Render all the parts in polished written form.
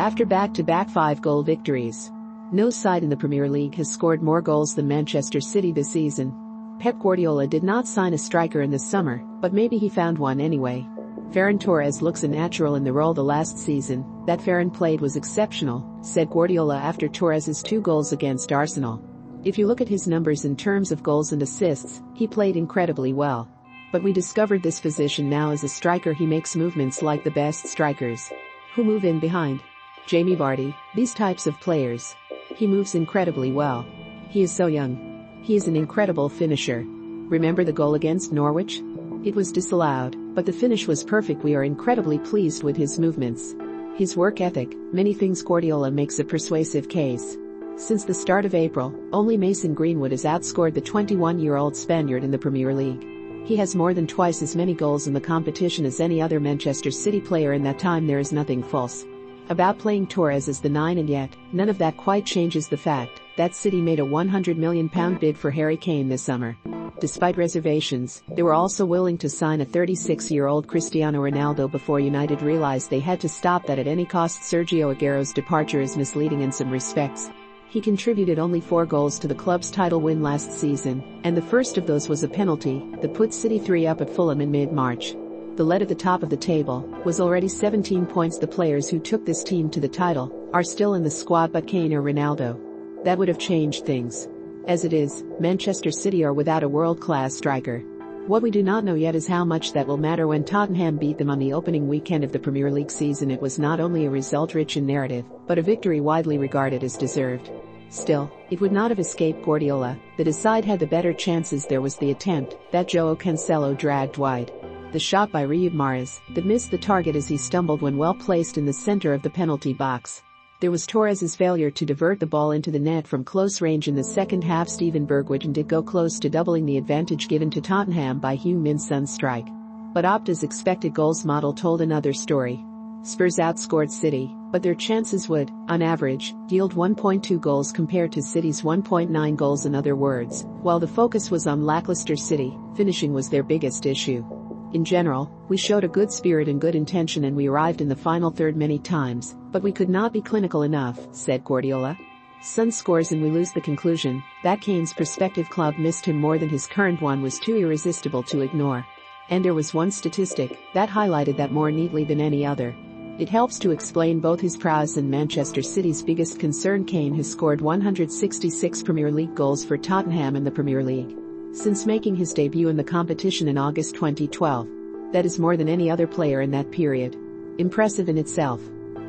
after back-to-back 5-goal victories. No side in the Premier League has scored more goals than Manchester City this season. Pep Guardiola did not sign a striker in the summer, but maybe he found one anyway. Ferran Torres looks a natural in the role the last season that Ferran played was exceptional, said Guardiola after Torres's 2 goals against Arsenal. If you look at his numbers in terms of goals and assists, he played incredibly well. But we discovered this position now as a striker he makes movements like the best strikers. Who move in behind? Jamie Vardy, these types of players. He moves incredibly well. He is so young. He is an incredible finisher. Remember the goal against Norwich? It was disallowed, but the finish was perfect. We are incredibly pleased with his movements. His work ethic, many things. Guardiola makes a persuasive case. Since the start of April, only Mason Greenwood has outscored the 21-year-old Spaniard in the Premier League. He has more than twice as many goals in the competition as any other Manchester City player in that time. There is nothing false about playing Torres as the 9, and yet, none of that quite changes the fact that City made a £100 million bid for Harry Kane this summer. Despite reservations, they were also willing to sign a 36-year-old Cristiano Ronaldo before United realized they had to stop that at any cost. Sergio Aguero's departure is misleading in some respects. He contributed only 4 goals to the club's title win last season, and the first of those was a penalty that put City 3 up at Fulham in mid-March. The lead at the top of the table was already 17 points. The players who took this team to the title are still in the squad but Kane or Ronaldo. That would have changed things. As it is, Manchester City are without a world-class striker. What we do not know yet is how much that will matter when Tottenham beat them on the opening weekend of the Premier League season. It was not only a result rich in narrative, but a victory widely regarded as deserved. Still, it would not have escaped Guardiola that his side had the better chances. There was the attempt that Joe Cancelo dragged wide. The shot by Riyad Mahrez that missed the target as he stumbled when well placed in the center of the penalty box. There was Torres's failure to divert the ball into the net from close range in the second half. Steven Bergwijn did go close to doubling the advantage given to Tottenham by Heung-min Son's strike. But Opta's expected goals model told another story. Spurs outscored City, but their chances would, on average, yield 1.2 goals compared to City's 1.9 goals. In other words, while the focus was on lackluster City, finishing was their biggest issue. In general, we showed a good spirit and good intention and we arrived in the final third many times, but we could not be clinical enough, said Guardiola. Son scores and we lose. The conclusion that Kane's prospective club missed him more than his current one was too irresistible to ignore. And there was one statistic that highlighted that more neatly than any other. It helps to explain both his prowess and Manchester City's biggest concern. Kane has scored 166 Premier League goals for Tottenham in the Premier League since making his debut in the competition in August 2012. That is more than any other player in that period. Impressive in itself.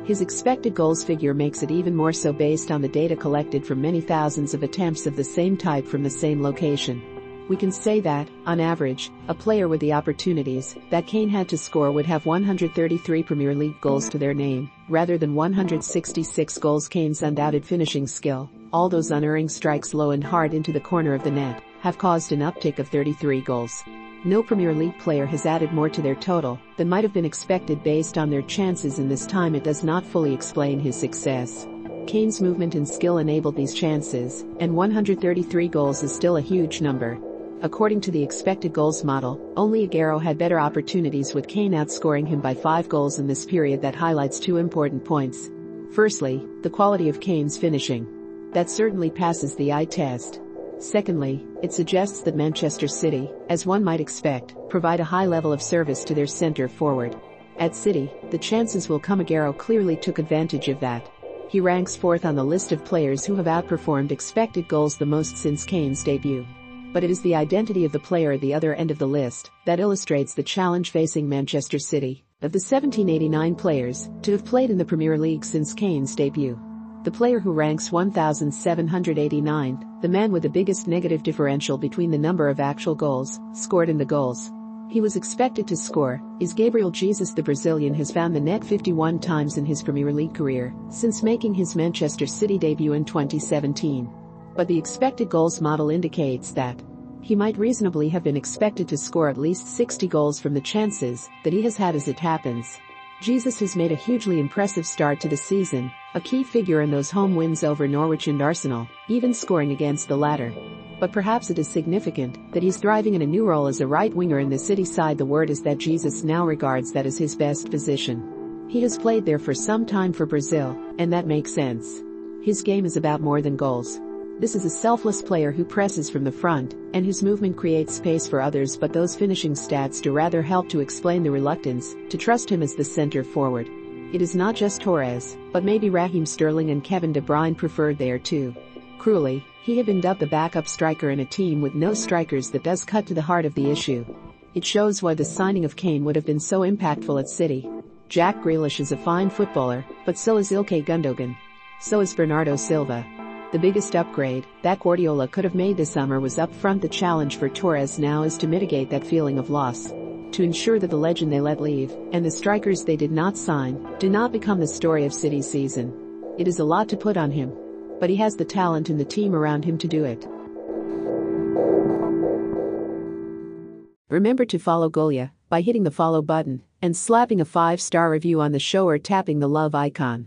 His expected goals figure makes it even more so based on the data collected from many thousands of attempts of the same type from the same location. We can say that, on average, a player with the opportunities that Kane had to score would have 133 Premier League goals to their name, rather than 166 goals. Kane's undoubted finishing skill, all those unerring strikes low and hard into the corner of the net, have caused an uptick of 33 goals. No Premier League player has added more to their total than might have been expected based on their chances in this time. It does not fully explain his success. Kane's movement and skill enabled these chances, and 133 goals is still a huge number. According to the expected goals model, only Aguero had better opportunities with Kane outscoring him by 5 goals in this period. That highlights 2 important points. Firstly, the quality of Kane's finishing. That certainly passes the eye test. Secondly, it suggests that Manchester City, as one might expect, provide a high level of service to their center forward. At City, the chances will come. Aguero clearly took advantage of that. He ranks 4th on the list of players who have outperformed expected goals the most since Kane's debut. But it is the identity of the player at the other end of the list that illustrates the challenge facing Manchester City. Of the 1789 players to have played in the Premier League since Kane's debut, the player who ranks 1,789th, the man with the biggest negative differential between the number of actual goals scored and the goals he was expected to score, is Gabriel Jesus. The Brazilian has found the net 51 times in his Premier League career since making his Manchester City debut in 2017. But the expected goals model indicates that he might reasonably have been expected to score at least 60 goals from the chances that he has had. As it happens, Jesus has made a hugely impressive start to the season, a key figure in those home wins over Norwich and Arsenal, even scoring against the latter. But perhaps it is significant that he's thriving in a new role as a right winger in the City side. The word is that Jesus now regards that as his best position. He has played there for some time for Brazil, and that makes sense. His game is about more than goals. This is a selfless player who presses from the front, and whose movement creates space for others, but those finishing stats do rather help to explain the reluctance to trust him as the center forward. It is not just Torres, but maybe Raheem Sterling and Kevin De Bruyne preferred there too. Cruelly, he had been dubbed the backup striker in a team with no strikers. That does cut to the heart of the issue. It shows why the signing of Kane would have been so impactful at City. Jack Grealish is a fine footballer, but so is İlkay Gündoğan. So is Bernardo Silva. The biggest upgrade that Guardiola could have made this summer was up front. The challenge for Torres now is to mitigate that feeling of loss. To ensure that the legend they let leave, and the strikers they did not sign, do not become the story of City's season. It is a lot to put on him. But he has the talent and the team around him to do it. Remember to follow Golia by hitting the follow button and slapping a 5-star review on the show or tapping the love icon.